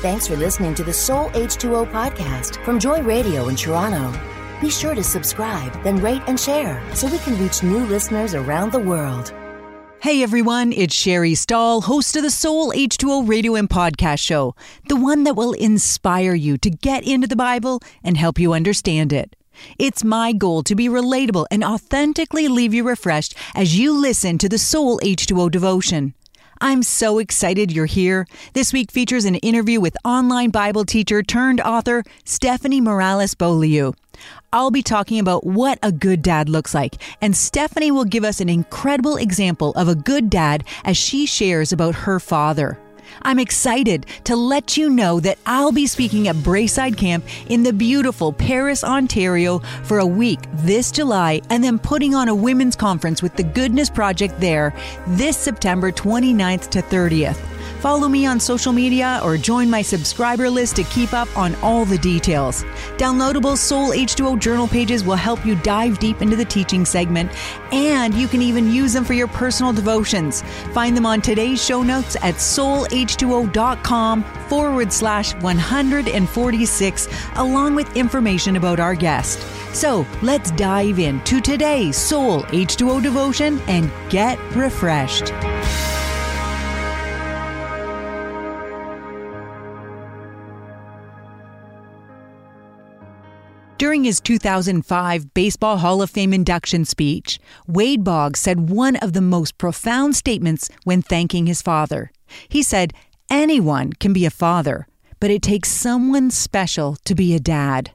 Thanks for listening to the Soul H2O podcast from Joy Radio in Toronto. Be sure to subscribe, then rate and share so we can reach new listeners around the world. Hey everyone, it's Sherry Stahl, host of the Soul H2O Radio and Podcast Show, the one that will inspire you to get into the Bible and help you understand it. It's my goal to be relatable and authentically leave you refreshed as you listen to the Soul H2O devotion. I'm so excited you're here. This week features an interview with online Bible teacher turned author Stephanie Morales-Beaulieu. I'll be talking about what a good dad looks like, and Stephanie will give us an incredible example of a good dad as she shares about her father. I'm excited to let you know that I'll be speaking at Brayside Camp in the beautiful Paris, Ontario for a week this July, and then putting on a women's conference with the Goodness Project there this September 29th to 30th. Follow me on social media or join my subscriber list to keep up on all the details. Downloadable Soul H2O journal pages will help you dive deep into the teaching segment, and you can even use them for your personal devotions. Find them on today's show notes at soulh2o.com/146, along with information about our guest. So let's dive into today's Soul H2O devotion and get refreshed. During his 2005 Baseball Hall of Fame induction speech, Wade Boggs said one of the most profound statements when thanking his father. He said, "Anyone can be a father, but it takes someone special to be a dad."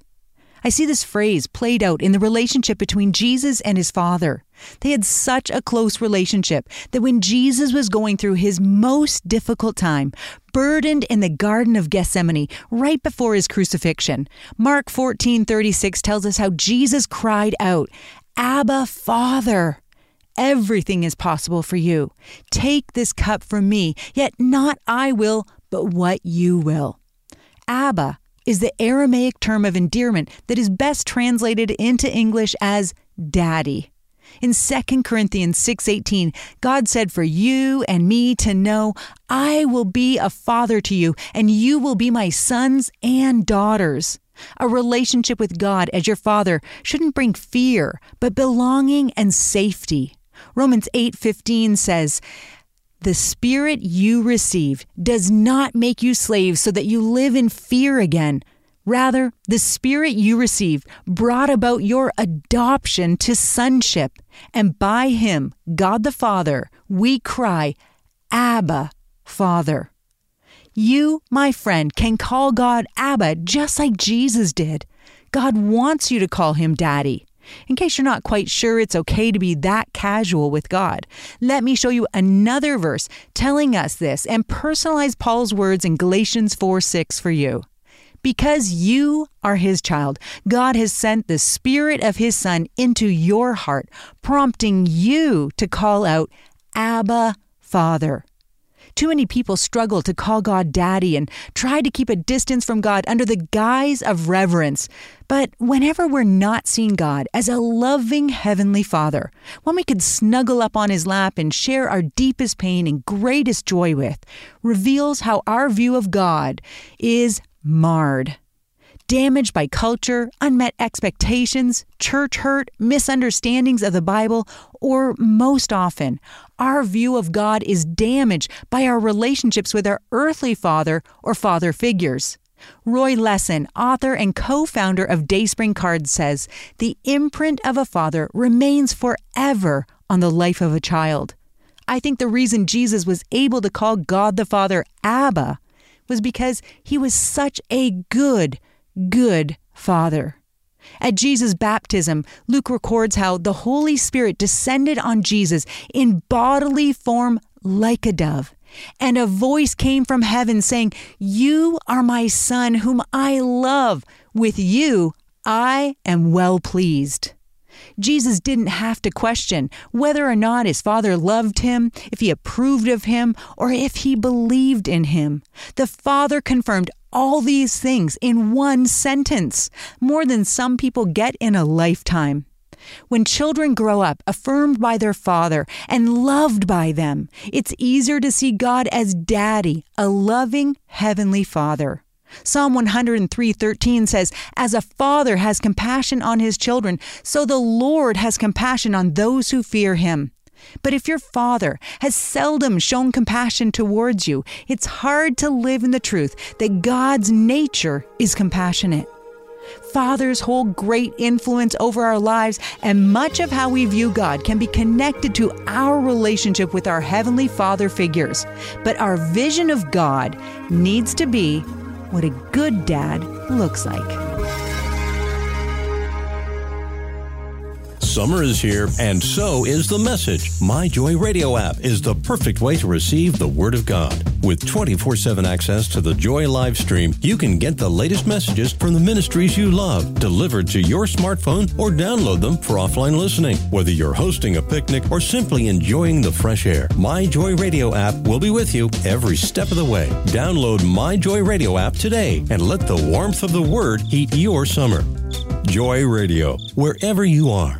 I see this phrase played out in the relationship between Jesus and his father. They had such a close relationship that when Jesus was going through his most difficult time, burdened in the Garden of Gethsemane right before his crucifixion, Mark 14:36 tells us how Jesus cried out, "Abba, Father, everything is possible for you. Take this cup from me, yet not I will, but what you will." Abba is the Aramaic term of endearment that is best translated into English as daddy. In 2 Corinthians 6:18, God said for you and me to know, "I will be a father to you, and you will be my sons and daughters." A relationship with God as your father shouldn't bring fear, but belonging and safety. Romans 8:15 says, "The spirit you received does not make you slaves so that you live in fear again. Rather, the spirit you received brought about your adoption to sonship. And by him, God the Father, we cry, Abba, Father." You, my friend, can call God Abba just like Jesus did. God wants you to call him Daddy. In case you're not quite sure it's okay to be that casual with God, let me show you another verse telling us this and personalize Paul's words in Galatians 4:6 for you. "Because you are his child, God has sent the Spirit of his Son into your heart, prompting you to call out, Abba, Father." Too many people struggle to call God Daddy and try to keep a distance from God under the guise of reverence. But whenever we're not seeing God as a loving Heavenly Father, one we could snuggle up on his lap and share our deepest pain and greatest joy with, reveals how our view of God is marred. Damaged by culture, unmet expectations, church hurt, misunderstandings of the Bible, or most often, our view of God is damaged by our relationships with our earthly father or father figures. Roy Lessin, author and co-founder of Dayspring Cards, says, "The imprint of a father remains forever on the life of a child." I think the reason Jesus was able to call God the Father Abba was because he was such a good Father. At Jesus' baptism, Luke records how the Holy Spirit descended on Jesus in bodily form like a dove, and a voice came from heaven saying, "You are my Son whom I love. With you I am well pleased." Jesus didn't have to question whether or not his Father loved him, if he approved of him, or if he believed in him. The Father confirmed all these things in one sentence, more than some people get in a lifetime. When children grow up affirmed by their father and loved by them, it's easier to see God as Daddy, a loving Heavenly Father. Psalm 103:13 says, "As a father has compassion on his children, so the Lord has compassion on those who fear him." But if your father has seldom shown compassion towards you, it's hard to live in the truth that God's nature is compassionate. Fathers hold great influence over our lives, and much of how we view God can be connected to our relationship with our Heavenly Father figures. But our vision of God needs to be what a good dad looks like. Summer is here, and so is the message. My Joy Radio app is the perfect way to receive the Word of God. With 24/7 access to the Joy live stream, you can get the latest messages from the ministries you love delivered to your smartphone or download them for offline listening. Whether you're hosting a picnic or simply enjoying the fresh air, My Joy Radio app will be with you every step of the way. Download My Joy Radio app today and let the warmth of the Word heat your summer. Joy Radio, wherever you are.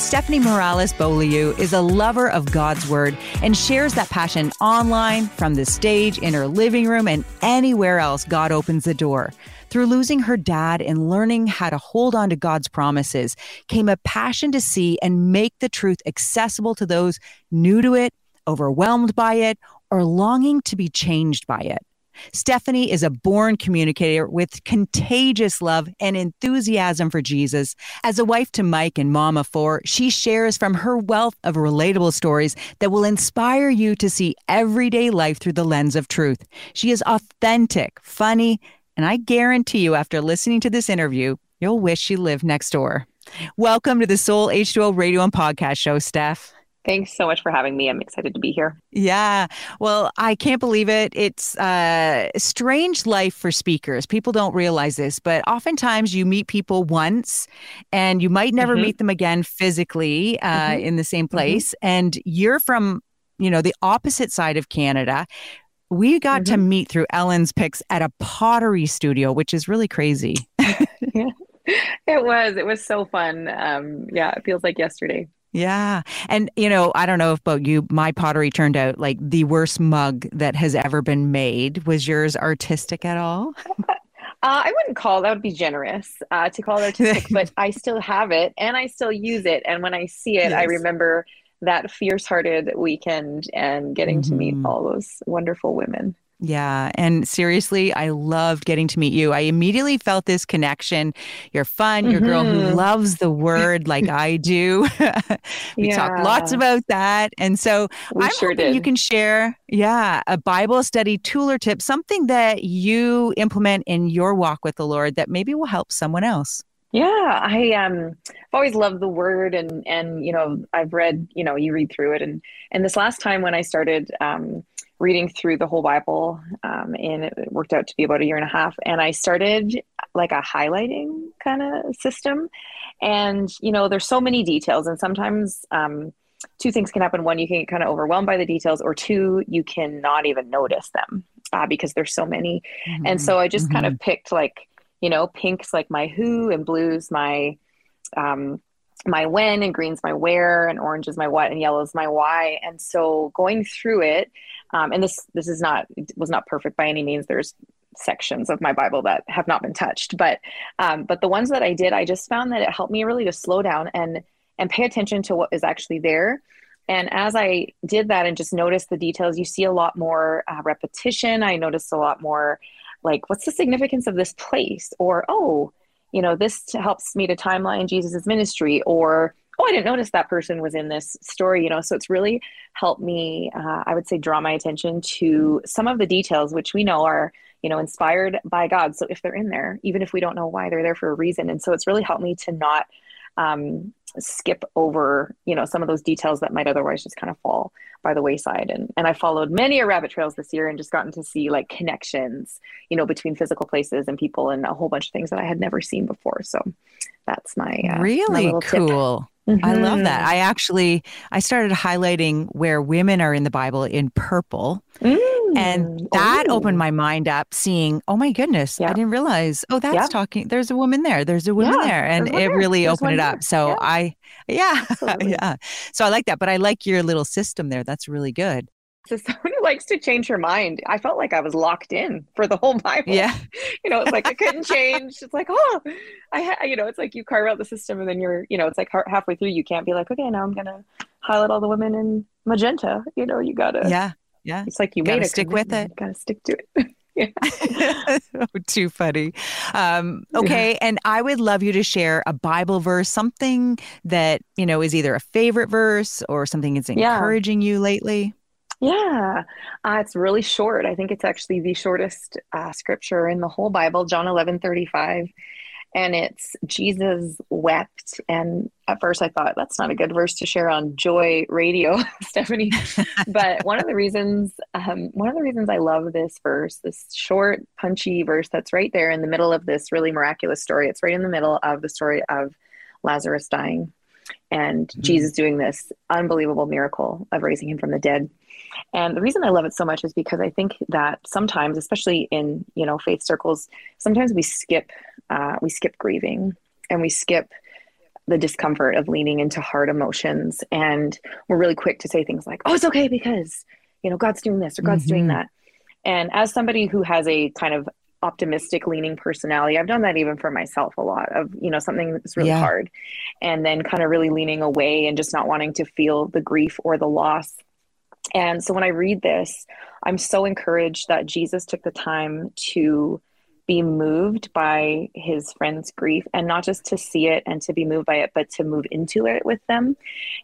Stephanie Morales-Beaulieu is a lover of God's Word and shares that passion online, from the stage, in her living room, and anywhere else God opens the door. Through losing her dad and learning how to hold on to God's promises came a passion to see and make the truth accessible to those new to it, overwhelmed by it, or longing to be changed by it. Stephanie is a born communicator with contagious love and enthusiasm for Jesus. As a wife to Mike and mom of four, she shares from her wealth of relatable stories that will inspire you to see everyday life through the lens of truth. She is authentic, funny, and I guarantee you, after listening to this interview, you'll wish you lived next door. Welcome to the Soul H2O Radio and Podcast Show, Steph. Thanks so much for having me. I'm excited to be here. Yeah. Well, I can't believe it. It's a strange life for speakers. People don't realize this, but oftentimes you meet people once and you might never meet them again physically in the same place. And you're from, you know, the opposite side of Canada. We got to meet through Ellen's Picks at a pottery studio, which is really crazy. Yeah, it was so fun. Yeah, it feels like yesterday. Yeah. And, you know, I don't know about you, my pottery turned out like the worst mug that has ever been made. Was yours artistic at all? I wouldn't call, that would be generous to call it artistic, but I still have it and I still use it. And when I see it, yes, I remember that fierce-hearted weekend and getting to meet all those wonderful women. Yeah. And seriously, I loved getting to meet you. I immediately felt this connection. You're fun. You're a girl who loves the Word like I do. We talked lots about that. And so I'm hoping you can share, a Bible study tool or tip, something that you implement in your walk with the Lord that maybe will help someone else. Yeah, I've always loved the Word, and you know, I've read, you know, you read through it, and this last time when I started reading through the whole Bible, and it worked out to be about a year and a half, and I started like a highlighting kind of system, and you know, there's so many details, and sometimes two things can happen: one, you can get kind of overwhelmed by the details, or two, you can not even notice them because there's so many, and so I just kind of picked, like, you know, pink's like my who, and blue's my my when, and green's my where, and orange is my what, and yellow's my why. And so going through it, and this is not, it was not perfect by any means. There's sections of my Bible that have not been touched, but the ones that I did, I just found that it helped me really to slow down and pay attention to what is actually there. And as I did that and just noticed the details, you see a lot more repetition. I noticed a lot more, like, what's the significance of this place? Or, oh, you know, this helps me to timeline Jesus's ministry. Or, oh, I didn't notice that person was in this story, you know? So it's really helped me, I would say, draw my attention to some of the details, which we know are, you know, inspired by God. So if they're in there, even if we don't know why, they're there for a reason. And so it's really helped me to not skip over, you know, some of those details that might otherwise just kind of fall by the wayside. And I followed many rabbit trails this year and just gotten to see, like, connections, you know, between physical places and people and a whole bunch of things that I had never seen before. So that's my really my cool tip. Mm-hmm. I love that. I started highlighting where women are in the Bible in purple. Mm. And that opened my mind up, seeing, oh my goodness, I didn't realize, talking, there's a woman there. There's a woman there. And it really opened it up. So So I like that, but I like your little system there. That's really good. So someone who likes to change her mind, I felt like I was locked in for the whole Bible. Yeah. You know, it's like, I couldn't change. It's like, it's like you carve out the system and then you're, it's like halfway through, you can't be like, okay, now I'm going to highlight all the women in magenta. You know, you got to. Yeah. Yeah. It's like you made it. Stick with it. Got to stick to it. Yeah. Oh, too funny. Okay. And I would love you to share a Bible verse, something that, is either a favorite verse or something that's encouraging you lately. Yeah. It's really short. I think it's actually the shortest scripture in the whole Bible, John 11:35. And it's Jesus wept. And at first I thought, that's not a good verse to share on Joy Radio, Stephanie. But one of the reasons I love this verse, this short, punchy verse that's right there in the middle of this really miraculous story. It's right in the middle of the story of Lazarus dying and Jesus doing this unbelievable miracle of raising him from the dead. And the reason I love it so much is because I think that sometimes, especially in, faith circles, sometimes we skip grieving and we skip the discomfort of leaning into hard emotions. And we're really quick to say things like, oh, it's okay because, God's doing this or God's doing that. And as somebody who has a kind of optimistic leaning personality, I've done that even for myself a lot of, something that's really hard and then kind of really leaning away and just not wanting to feel the grief or the loss. And so when I read this, I'm so encouraged that Jesus took the time to be moved by his friend's grief and not just to see it and to be moved by it, but to move into it with them.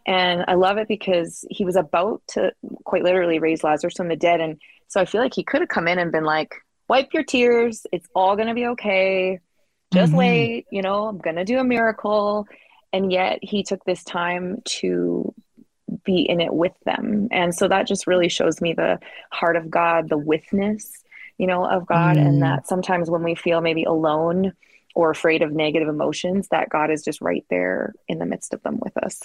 And I love it because he was about to quite literally raise Lazarus from the dead. And so I feel like he could have come in and been like, wipe your tears. It's all going to be okay. Just wait, I'm going to do a miracle. And yet he took this time to be in it with them. And so that just really shows me the heart of God, the witness, of God. And that sometimes when we feel maybe alone or afraid of negative emotions, that God is just right there in the midst of them with us.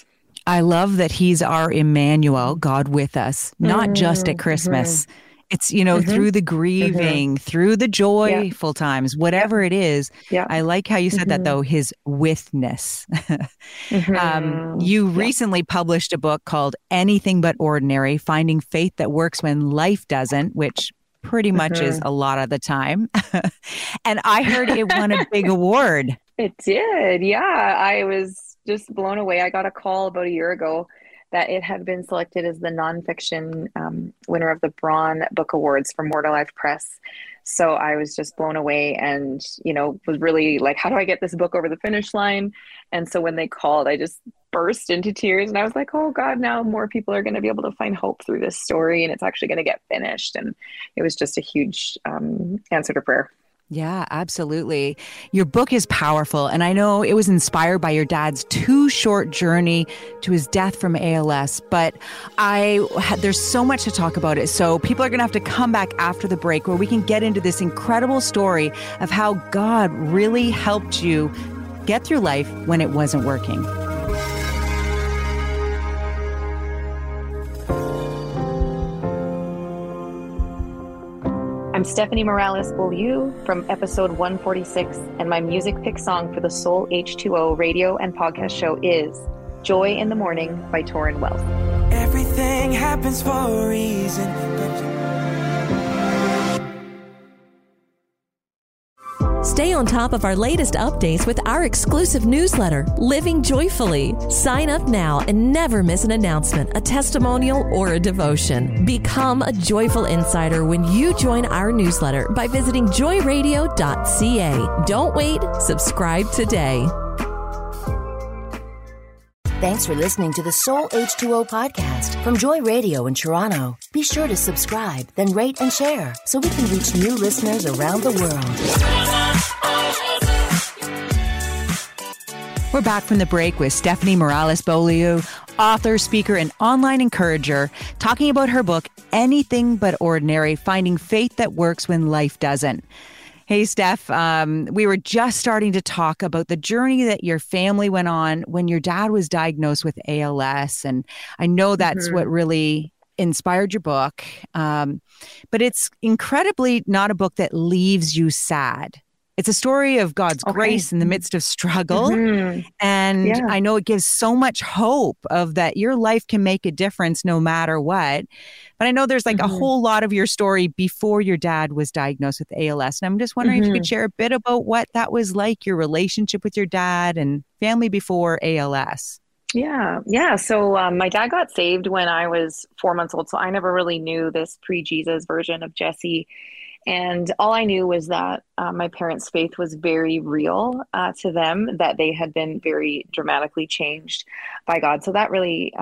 I love that he's our Emmanuel, God with us, not just at Christmas. It's, through the grieving, through the joyful times, whatever it is. Yeah. I like how you said that, though, his withness. You recently published a book called Anything But Ordinary, Finding Faith That Works When Life Doesn't, which pretty much is a lot of the time. And I heard it won a big award. It did. Yeah. I was just blown away. I got a call about a year ago that it had been selected as the nonfiction winner of the Braun Book Awards for Mortal Life Press. So I was just blown away and, was really like, how do I get this book over the finish line? And so when they called, I just burst into tears and I was like, oh God, now more people are going to be able to find hope through this story and it's actually going to get finished. And it was just a huge answer to prayer. Yeah, absolutely. Your book is powerful. And I know it was inspired by your dad's too short journey to his death from ALS, but there's so much to talk about it. So people are going to have to come back after the break where we can get into this incredible story of how God really helped you get through life when it wasn't working. I'm Stephanie Morales-Beaulieu from episode 146, and my music pick song for the Soul H2O radio and podcast show is Joy in the Morning by Torin Wells. Everything happens for a reason. Stay on top of our latest updates with our exclusive newsletter, Living Joyfully. Sign up now and never miss an announcement, a testimonial, or a devotion. Become a joyful insider when you join our newsletter by visiting joyradio.ca. Don't wait, subscribe today. Thanks for listening to the Soul H2O podcast from Joy Radio in Toronto. Be sure to subscribe, then rate and share so we can reach new listeners around the world. We're back from the break with Stephanie Morales-Beaulieu, author, speaker, and online encourager, talking about her book, Anything But Ordinary, Finding Faith That Works When Life Doesn't. Hey, Steph. We were just starting to talk about the journey that your family went on when your dad was diagnosed with ALS. And I know that's what really inspired your book. But it's incredibly not a book that leaves you sad. It's a story of God's grace in the midst of struggle. And I know it gives so much hope of that your life can make a difference no matter what. But I know there's like a whole lot of your story before your dad was diagnosed with ALS. And I'm just wondering if you could share a bit about what that was like, your relationship with your dad and family before ALS. Yeah. So my dad got saved when I was 4 months old. So I never really knew this pre-Jesus version of Jesse. And all I knew was that my parents' faith was very real to them, that they had been very dramatically changed by God. So that really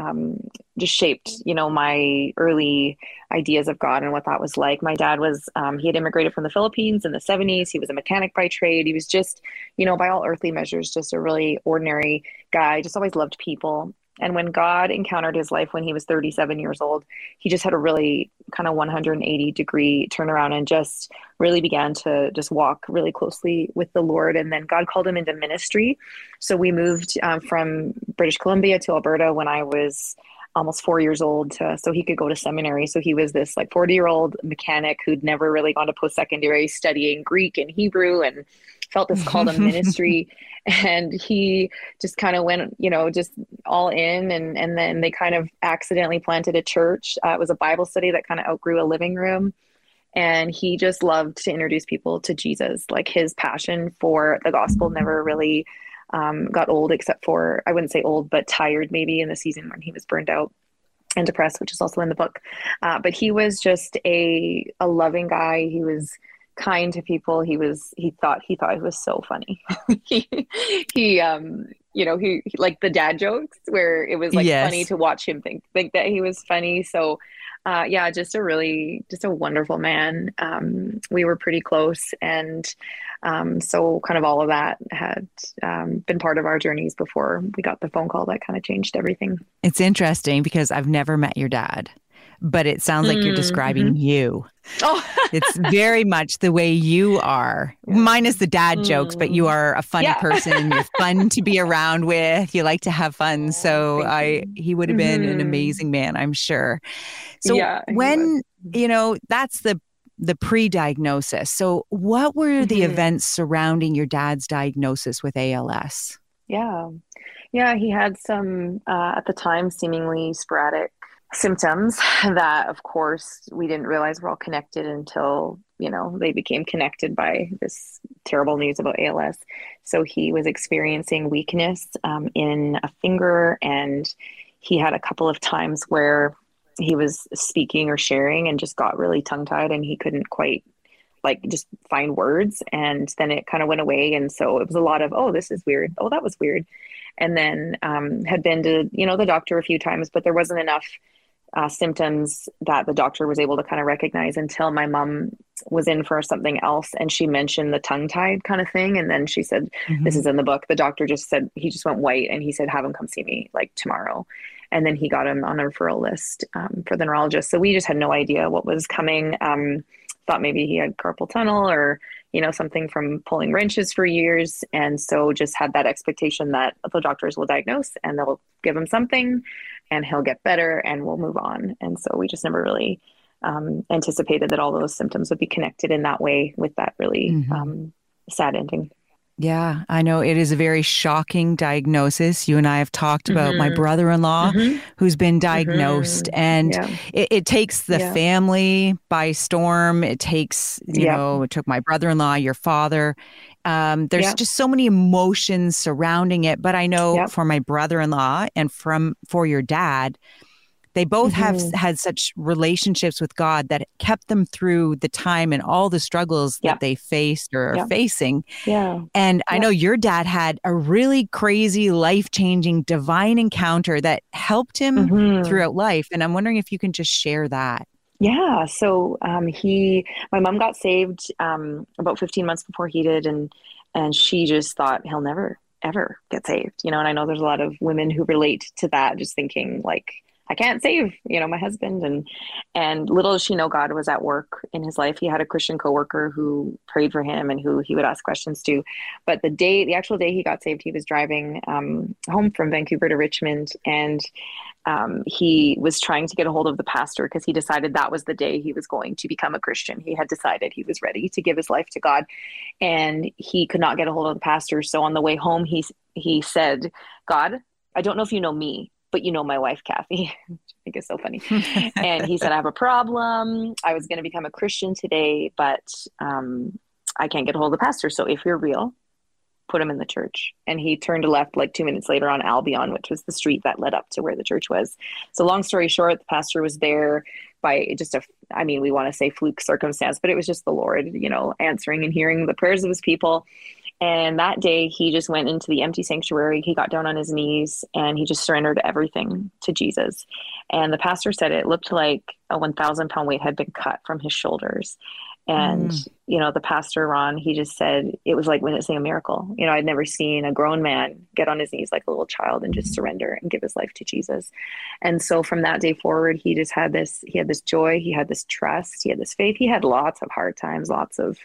just shaped, you know, my early ideas of God and what that was like. My dad was, he had immigrated from the Philippines in the 70s. He was a mechanic by trade. He was just, you know, by all earthly measures, just a really ordinary guy, just always loved people. And when God encountered his life when he was 37 years old, he just had a really kind of 180-degree turnaround and just really began to just walk really closely with the Lord. And then God called him into ministry. So we moved from British Columbia to Alberta when I was almost 4 years old so he could go to seminary. So he was this like 40-year-old mechanic who'd never really gone to post-secondary, studying Greek and Hebrew, and felt this call to ministry. And he just kind of went, you know, just all in. And then they kind of accidentally planted a church. It was a Bible study that kind of outgrew a living room. And he just loved to introduce people to Jesus. Like his passion for the gospel never really got old, except for, I wouldn't say old, but tired maybe in the season when he was burned out and depressed, which is also in the book. But he was just a loving guy. He was kind to people. He thought it was so funny. He like the dad jokes where it was like funny to watch him think that he was funny. So just a wonderful man. We were pretty close, and so kind of all of that had been part of our journeys before we got the phone call that kind of changed everything. It's interesting because I've never met your dad, but it sounds like you're describing you. Oh, it's very much the way you are, minus the dad jokes, but you are a funny person. You're fun to be around with. You like to have fun. So he would have been an amazing man, I'm sure. So that's the pre-diagnosis. So what were the events surrounding your dad's diagnosis with ALS? Yeah. He had some, at the time, seemingly sporadic symptoms that, of course, we didn't realize were all connected until, you know, they became connected by this terrible news about ALS. So he was experiencing weakness in a finger, and he had a couple of times where he was speaking or sharing and just got really tongue-tied, and he couldn't quite just find words. And then it kind of went away. And so it was a lot of, oh, this is weird. Oh, that was weird. And then had been to, you know, the doctor a few times, but there wasn't enough symptoms that the doctor was able to kind of recognize until my mom was in for something else. And she mentioned the tongue-tied kind of thing. And then she said, this is in the book. The doctor just said, he just went white, and he said, have him come see me like tomorrow. And then he got him on a referral list for the neurologist. So we just had no idea what was coming. Thought maybe he had carpal tunnel or, you know, something from pulling wrenches for years. And so just had that expectation that the doctors will diagnose and they'll give him something and he'll get better and we'll move on. And so we just never really anticipated that all those symptoms would be connected in that way with that really sad ending. Yeah, I know it is a very shocking diagnosis. You and I have talked about my brother-in-law who's been diagnosed, and it takes the family by storm. It takes, it took my brother-in-law, your father. There's just so many emotions surrounding it. But I know for my brother-in-law and for your dad, they both have had such relationships with God that kept them through the time and all the struggles that they faced or are facing. Yeah. And I know your dad had a really crazy, life-changing, divine encounter that helped him throughout life. And I'm wondering if you can just share that. Yeah. So my mom got saved about 15 months before he did. And she just thought he'll never, ever get saved. You know, and I know there's a lot of women who relate to that, just thinking like, I can't save, my husband. And little does she know, God was at work in his life. He had a Christian coworker who prayed for him and who he would ask questions to. But the actual day he got saved, he was driving home from Vancouver to Richmond. And he was trying to get a hold of the pastor because he decided that was the day he was going to become a Christian. He had decided he was ready to give his life to God, and he could not get a hold of the pastor. So on the way home, he said, God, I don't know if you know me, but you know my wife, Kathy, which I think is so funny. And he said, I have a problem. I was going to become a Christian today, but I can't get a hold of the pastor. So if you're real, put him in the church. And he turned left like 2 minutes later on Albion, which was the street that led up to where the church was. So long story short, the pastor was there by just we want to say fluke circumstance, but it was just the Lord, answering and hearing the prayers of his people. And that day he just went into the empty sanctuary. He got down on his knees and he just surrendered everything to Jesus. And the pastor said it looked like a 1,000-pound weight had been cut from his shoulders. And, the pastor, Ron, he just said it was like witnessing a miracle. I'd never seen a grown man get on his knees like a little child and just surrender and give his life to Jesus. And so from that day forward, he just had this, he had this joy, he had this trust, he had this faith. He had lots of hard times, lots of,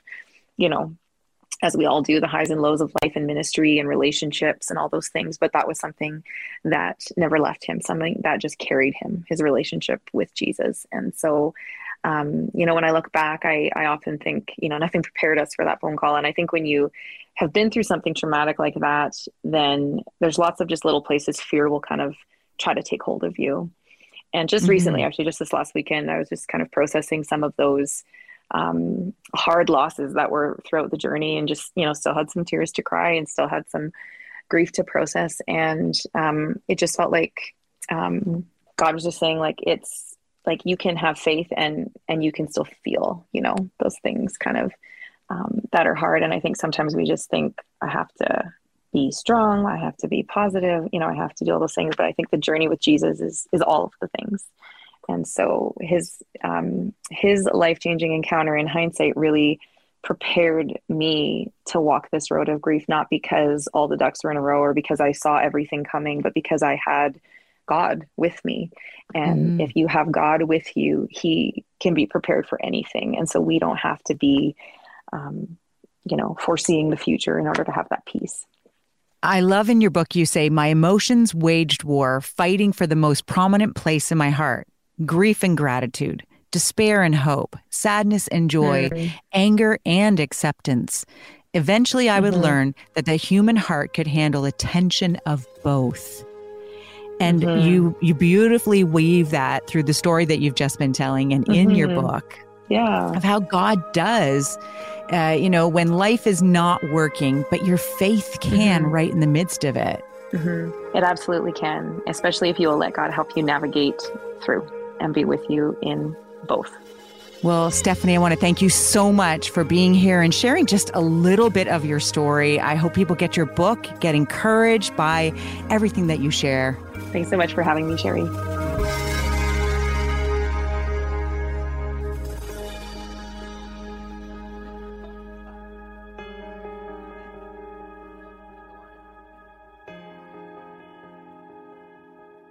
as we all do, the highs and lows of life and ministry and relationships and all those things. But that was something that never left him, something that just carried him, his relationship with Jesus. And so, when I look back, I often think, nothing prepared us for that phone call. And I think when you have been through something traumatic like that, then there's lots of just little places fear will kind of try to take hold of you. And just recently, actually, just this last weekend, I was just kind of processing some of those hard losses that were throughout the journey, and just, still had some tears to cry and still had some grief to process. And it just felt like God was just saying, like, it's like you can have faith and you can still feel, those things kind of that are hard. And I think sometimes we just think, I have to be strong, I have to be positive, I have to do all those things. But I think the journey with Jesus is all of the things. And so his life-changing encounter in hindsight really prepared me to walk this road of grief, not because all the ducks were in a row or because I saw everything coming, but because I had God with me. And if you have God with you, he can be prepared for anything. And so we don't have to be, foreseeing the future in order to have that peace. I love in your book, you say, my emotions waged war, fighting for the most prominent place in my heart. Grief and gratitude, despair and hope, sadness and joy, anger and acceptance. Eventually, I would learn that the human heart could handle the tension of both. And you beautifully weave that through the story that you've just been telling and in your book. Yeah. Of how God does, when life is not working, but your faith can right in the midst of it. It absolutely can, especially if you will let God help you navigate through and be with you in both. Well, Stephanie, I want to thank you so much for being here and sharing just a little bit of your story. I hope people get your book, get encouraged by everything that you share. Thanks so much for having me, Sherry.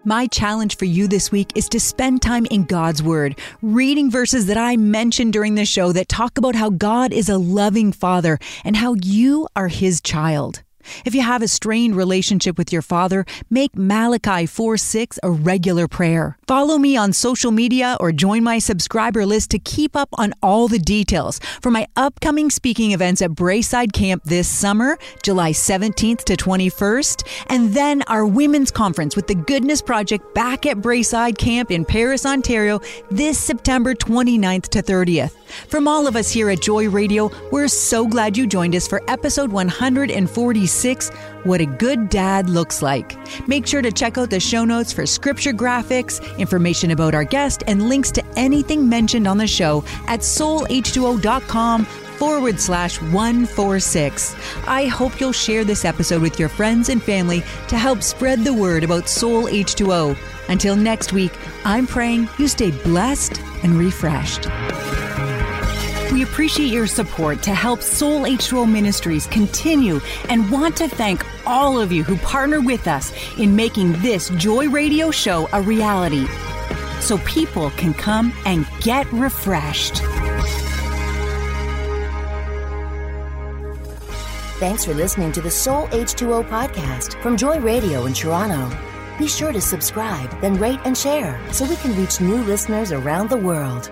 My challenge for you this week is to spend time in God's Word, reading verses that I mentioned during the show that talk about how God is a loving Father and how you are His child. If you have a strained relationship with your Father, make Malachi 4:6 a regular prayer. Follow me on social media or join my subscriber list to keep up on all the details for my upcoming speaking events at Brayside Camp this summer, July 17th to 21st, and then our women's conference with the Goodness Project back at Brayside Camp in Paris, Ontario, this September 29th to 30th. From all of us here at Joy Radio, we're so glad you joined us for episode 146, What a Good Dad Looks Like. Make sure to check out the show notes for scripture graphics, information about our guest, and links to anything mentioned on the show at soulh2o.com/146. I hope you'll share this episode with your friends and family to help spread the word about Soul H2O. Until next week, I'm praying you stay blessed and refreshed. We appreciate your support to help Soul H2O Ministries continue and want to thank all of you who partner with us in making this Joy Radio show a reality so people can come and get refreshed. Thanks for listening to the Soul H2O podcast from Joy Radio in Toronto. Be sure to subscribe, then rate and share so we can reach new listeners around the world.